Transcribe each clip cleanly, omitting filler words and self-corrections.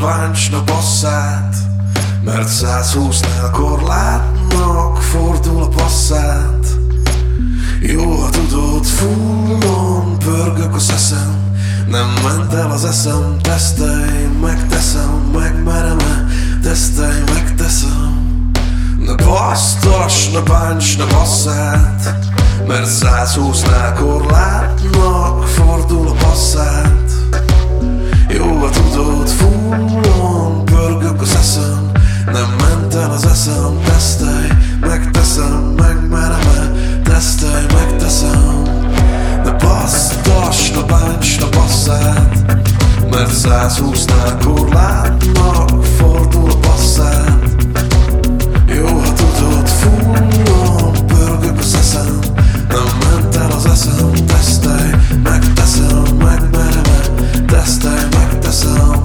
ne bánts, ne basszát, mert 120-nál korlátnak fordul a passzát. Jó, ha tudod, fullon pörgök a szeszem, nem ment el az eszem. Tesztelj, megteszem, megmerem-e, tesztelj, megteszem. Ne basztas, ne bánts, ne basszát, mert 120-nál korlátnak fordul a passzát. Jó, ha tudod, fullon pörgök az eszem, nem ment el az eszem. Tesztelj, megteszem, megmerem-e, tesztelj, megteszem. Ne basztas, ne bánts, ne basszát, mert 120-nál korlátnak fordul a passzát. Jó, ha tudod, fullon pörgök az eszem, nem ment el az eszem. Tesztelj, megteszem, megmerem-e, tesztelj, megteszem.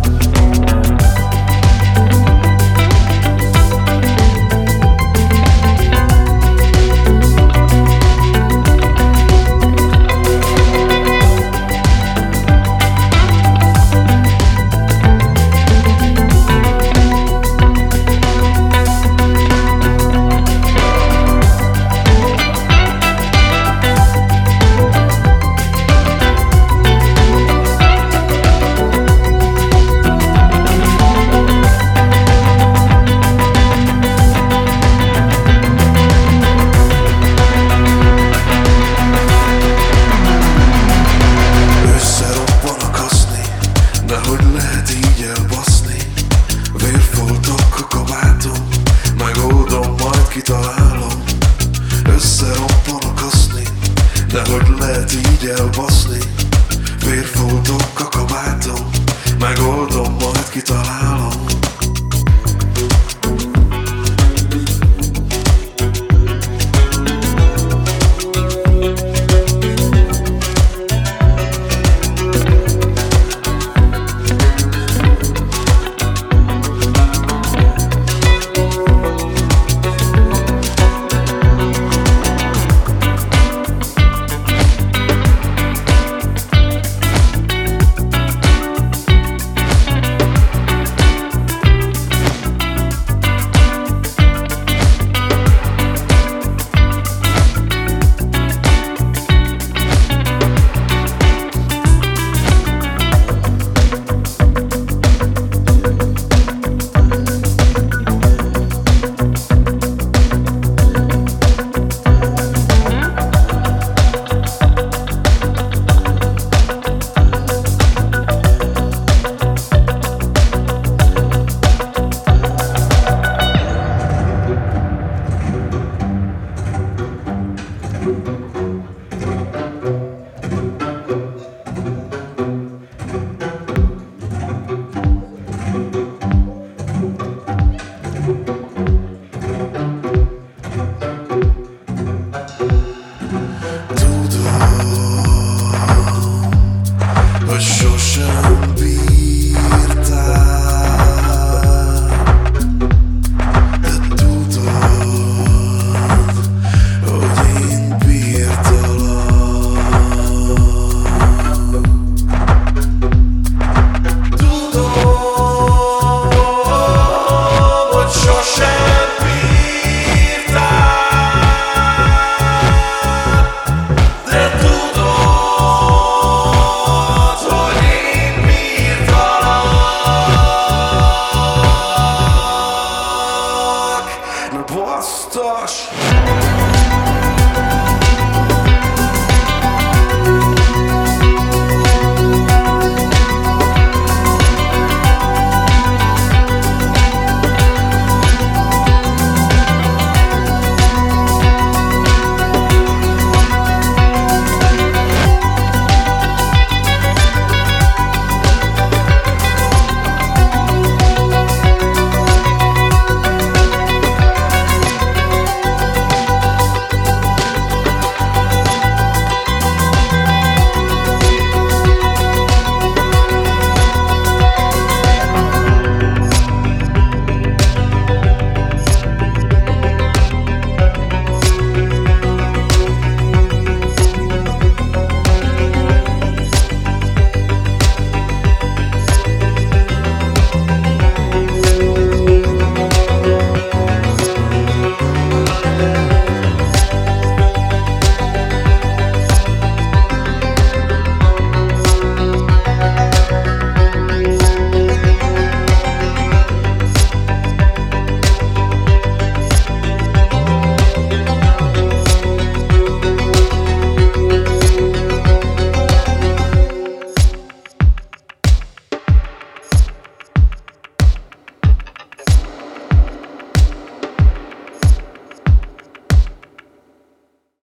Sosem bízom.